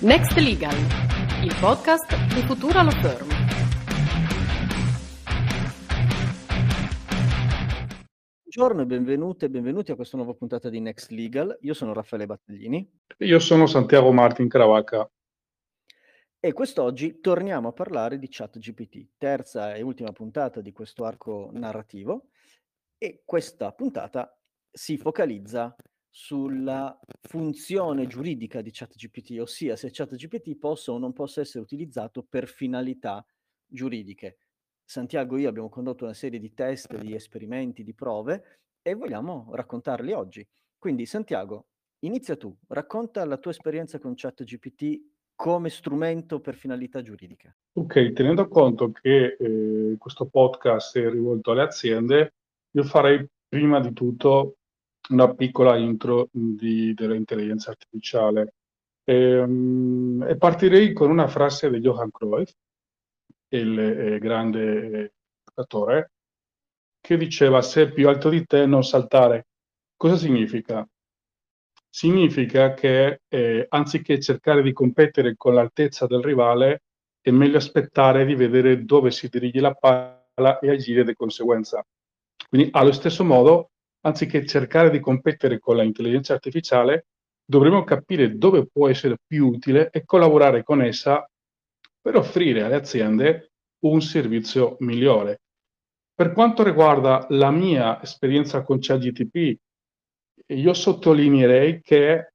Next Legal, il podcast di Futura Law Firm. Buongiorno e benvenute e benvenuti a questa nuova puntata di Next Legal. Io sono Raffaele Battaglini. Io sono Santiago Martin Caravaca. E quest'oggi torniamo a parlare di ChatGPT, terza e ultima puntata di questo arco narrativo, e questa puntata si focalizza sulla funzione giuridica di ChatGPT, ossia se ChatGPT possa o non possa essere utilizzato per finalità giuridiche. Santiago e io abbiamo condotto una serie di test, di esperimenti, di prove e vogliamo raccontarli oggi. Quindi Santiago, inizia tu, racconta la tua esperienza con ChatGPT come strumento per finalità giuridiche. Ok, tenendo conto che questo podcast è rivolto alle aziende, io farei prima di tutto una piccola intro dell'intelligenza artificiale e partirei con una frase di Johan Cruyff, il grande giocatore, che diceva: se è più alto di te non saltare. Cosa significa? Significa che anziché cercare di competere con l'altezza del rivale, è meglio aspettare di vedere dove si dirige la palla e agire di conseguenza. Quindi allo stesso modo, anziché cercare di competere con l'intelligenza artificiale, dovremo capire dove può essere più utile e collaborare con essa per offrire alle aziende un servizio migliore. Per quanto riguarda la mia esperienza con ChatGPT, io sottolineerei che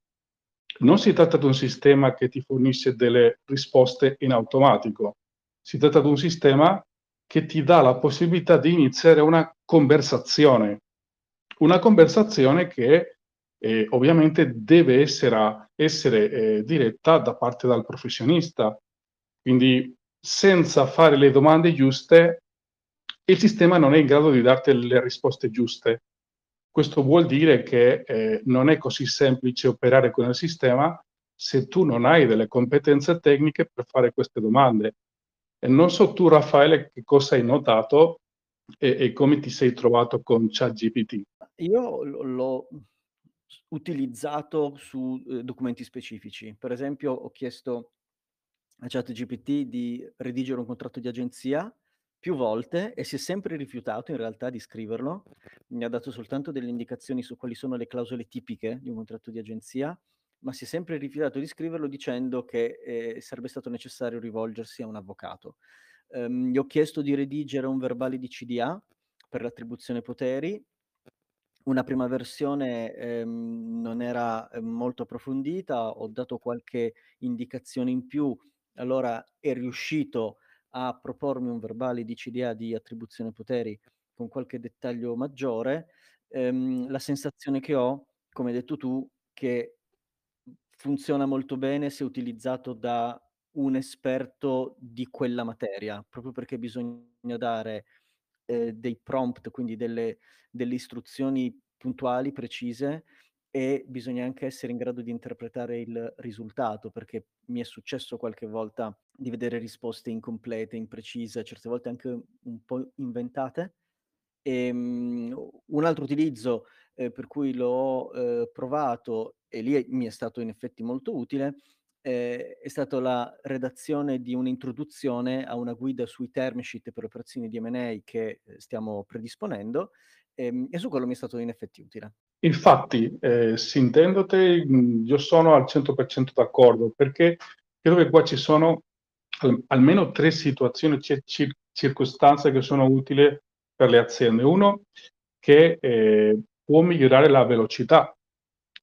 non si tratta di un sistema che ti fornisce delle risposte in automatico, si tratta di un sistema che ti dà la possibilità di iniziare una conversazione che ovviamente deve essere diretta da parte del professionista. Quindi senza fare le domande giuste il sistema non è in grado di darti le risposte giuste. Questo vuol dire che non è così semplice operare con il sistema se tu non hai delle competenze tecniche per fare queste domande. E non so tu, Raffaele, che cosa hai notato e come ti sei trovato con ChatGPT. Io l'ho utilizzato su documenti specifici. Per esempio, ho chiesto a ChatGPT di redigere un contratto di agenzia più volte e si è sempre rifiutato in realtà di scriverlo. Mi ha dato soltanto delle indicazioni su quali sono le clausole tipiche di un contratto di agenzia, ma si è sempre rifiutato di scriverlo dicendo che sarebbe stato necessario rivolgersi a un avvocato. Gli ho chiesto di redigere un verbale di CDA per l'attribuzione poteri. Una prima versione non era molto approfondita, ho dato qualche indicazione in più, allora è riuscito a propormi un verbale di CDA di attribuzione poteri con qualche dettaglio maggiore. La sensazione che ho, come hai detto tu, che funziona molto bene se utilizzato da un esperto di quella materia, proprio perché bisogna dare dei prompt, quindi delle istruzioni puntuali, precise, e bisogna anche essere in grado di interpretare il risultato, perché mi è successo qualche volta di vedere risposte incomplete, imprecise, certe volte anche un po' inventate. Un altro utilizzo per cui l'ho provato, e lì mi è stato in effetti molto utile, è stata la redazione di un'introduzione a una guida sui term sheet per operazioni di M&A che stiamo predisponendo, e su quello mi è stato in effetti utile. Infatti, sintendote, io sono al 100% d'accordo, perché credo che qua ci sono almeno tre situazioni, circostanze che sono utili per le aziende. Uno, che può migliorare la velocità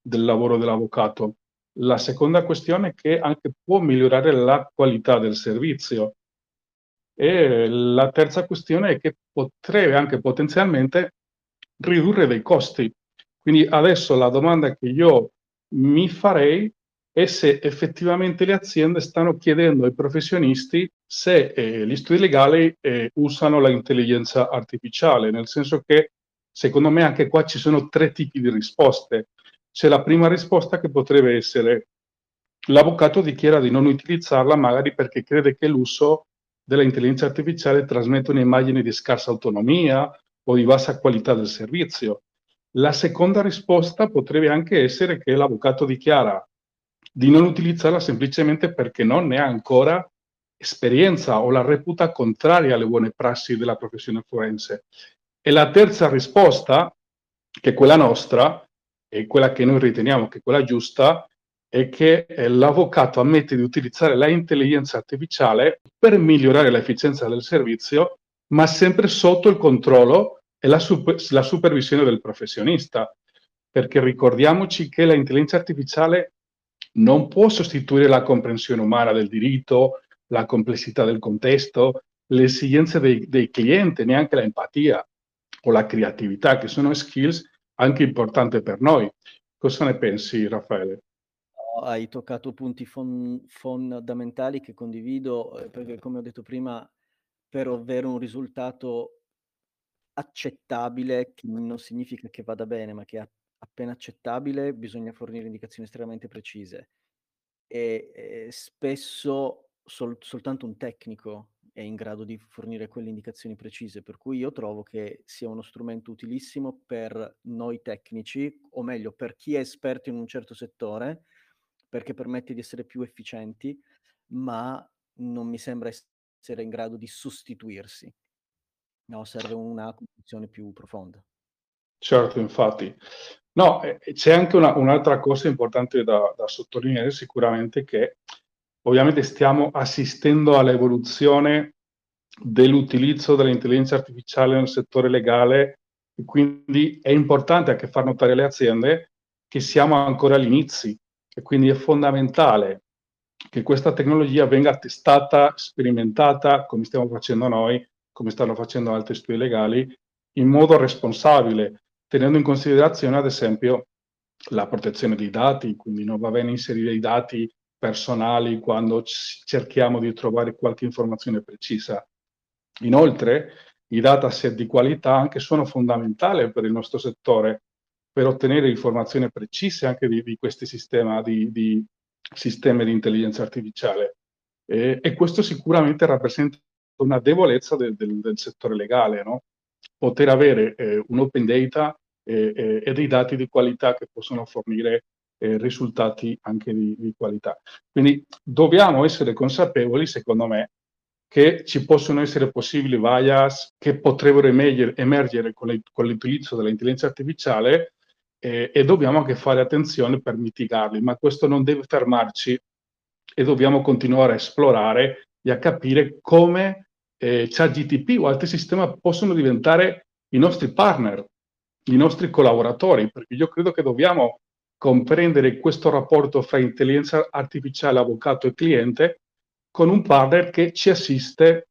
del lavoro dell'avvocato. La seconda questione è che anche può migliorare la qualità del servizio. E la terza questione è che potrebbe anche potenzialmente ridurre dei costi. Quindi adesso la domanda che io mi farei è se effettivamente le aziende stanno chiedendo ai professionisti se gli studi legali usano l'intelligenza artificiale, nel senso che secondo me anche qua ci sono tre tipi di risposte. C'è la prima risposta che potrebbe essere: l'avvocato dichiara di non utilizzarla magari perché crede che l'uso dell'intelligenza artificiale trasmetta un'immagine di scarsa autonomia o di bassa qualità del servizio. La seconda risposta potrebbe anche essere che l'avvocato dichiara di non utilizzarla semplicemente perché non ne ha ancora esperienza o la reputa contraria alle buone prassi della professione forense. E la terza risposta, che è quella nostra, e quella che noi riteniamo che è quella giusta, è che l'avvocato ammette di utilizzare l'intelligenza artificiale per migliorare l'efficienza del servizio, ma sempre sotto il controllo e la supervisione del professionista. Perché ricordiamoci che l'intelligenza artificiale non può sostituire la comprensione umana del diritto, la complessità del contesto, le esigenze dei clienti, neanche l'empatia o la creatività, che sono skills anche importanti per noi. Cosa ne pensi, Raffaele? Hai toccato punti fondamentali che condivido, perché come ho detto prima, per avere un risultato accettabile, che non significa che vada bene, ma che è appena accettabile, bisogna fornire indicazioni estremamente precise. E spesso soltanto un tecnico è in grado di fornire quelle indicazioni precise, per cui io trovo che sia uno strumento utilissimo per noi tecnici, o meglio per chi è esperto in un certo settore, perché permette di essere più efficienti, ma non mi sembra essere in grado di sostituirsi. No, serve una comprensione più profonda. Certo, infatti. No, c'è anche un'altra cosa importante da sottolineare sicuramente, che ovviamente stiamo assistendo all'evoluzione dell'utilizzo dell'intelligenza artificiale nel settore legale, e quindi è importante anche far notare alle aziende che siamo ancora agli inizi, e quindi è fondamentale che questa tecnologia venga testata, sperimentata, come stiamo facendo noi, come stanno facendo altri studi legali, in modo responsabile, tenendo in considerazione ad esempio la protezione dei dati. Quindi non va bene inserire i dati personali quando cerchiamo di trovare qualche informazione precisa. Inoltre, i dataset di qualità anche sono fondamentali per il nostro settore, per ottenere informazioni precise anche di questi sistemi di intelligenza artificiale. E questo sicuramente rappresenta una debolezza del settore legale, no? Poter avere un open data e dei dati di qualità che possono fornire risultati anche di qualità. Quindi dobbiamo essere consapevoli, secondo me, che ci possono essere possibili bias che potrebbero emergere con l'utilizzo dell'intelligenza artificiale, e dobbiamo anche fare attenzione per mitigarli, ma questo non deve fermarci e dobbiamo continuare a esplorare e a capire come ChatGPT o altri sistemi possono diventare i nostri partner, i nostri collaboratori, perché io credo che dobbiamo comprendere questo rapporto fra intelligenza artificiale, avvocato e cliente, con un partner che ci assiste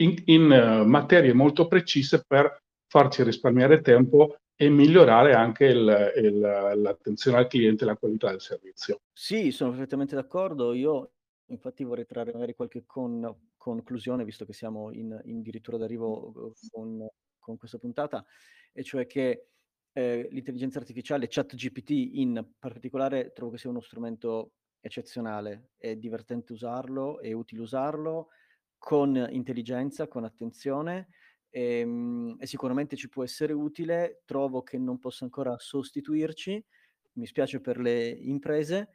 in materie molto precise per farci risparmiare tempo e migliorare anche l'attenzione al cliente e la qualità del servizio. Sì, sono perfettamente d'accordo. Io infatti vorrei trarre magari qualche conclusione, visto che siamo in dirittura d'arrivo con questa puntata, e cioè che l'intelligenza artificiale, ChatGPT in particolare, trovo che sia uno strumento eccezionale. È divertente usarlo, è utile usarlo con intelligenza, con attenzione, e sicuramente ci può essere utile. Trovo che non possa ancora sostituirci, mi spiace per le imprese,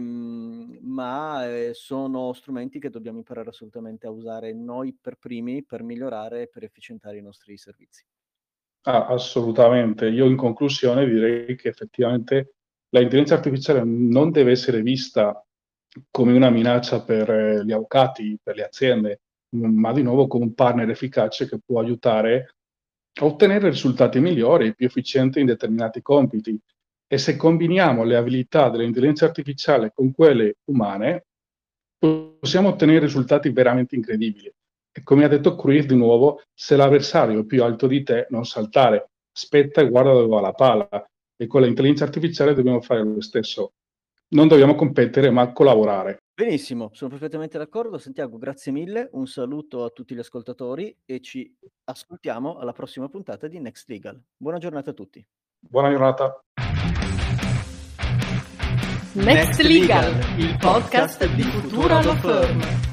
ma sono strumenti che dobbiamo imparare assolutamente a usare noi per primi, per migliorare e per efficientare i nostri servizi. Assolutamente. Io in conclusione direi che effettivamente l'intelligenza artificiale non deve essere vista come una minaccia per gli avvocati, per le aziende, ma di nuovo come un partner efficace che può aiutare a ottenere risultati migliori e più efficienti in determinati compiti. E se combiniamo le abilità dell'intelligenza artificiale con quelle umane, possiamo ottenere risultati veramente incredibili. E come ha detto Cruyff, di nuovo, se l'avversario è più alto di te, non saltare, aspetta e guarda dove va la palla. E con l'intelligenza artificiale dobbiamo fare lo stesso. Non dobbiamo competere, ma collaborare. Benissimo, sono perfettamente d'accordo. Santiago, grazie mille. Un saluto a tutti gli ascoltatori e ci ascoltiamo alla prossima puntata di Next Legal. Buona giornata a tutti. Buona giornata. Next Legal, il podcast di Futura Law Firm.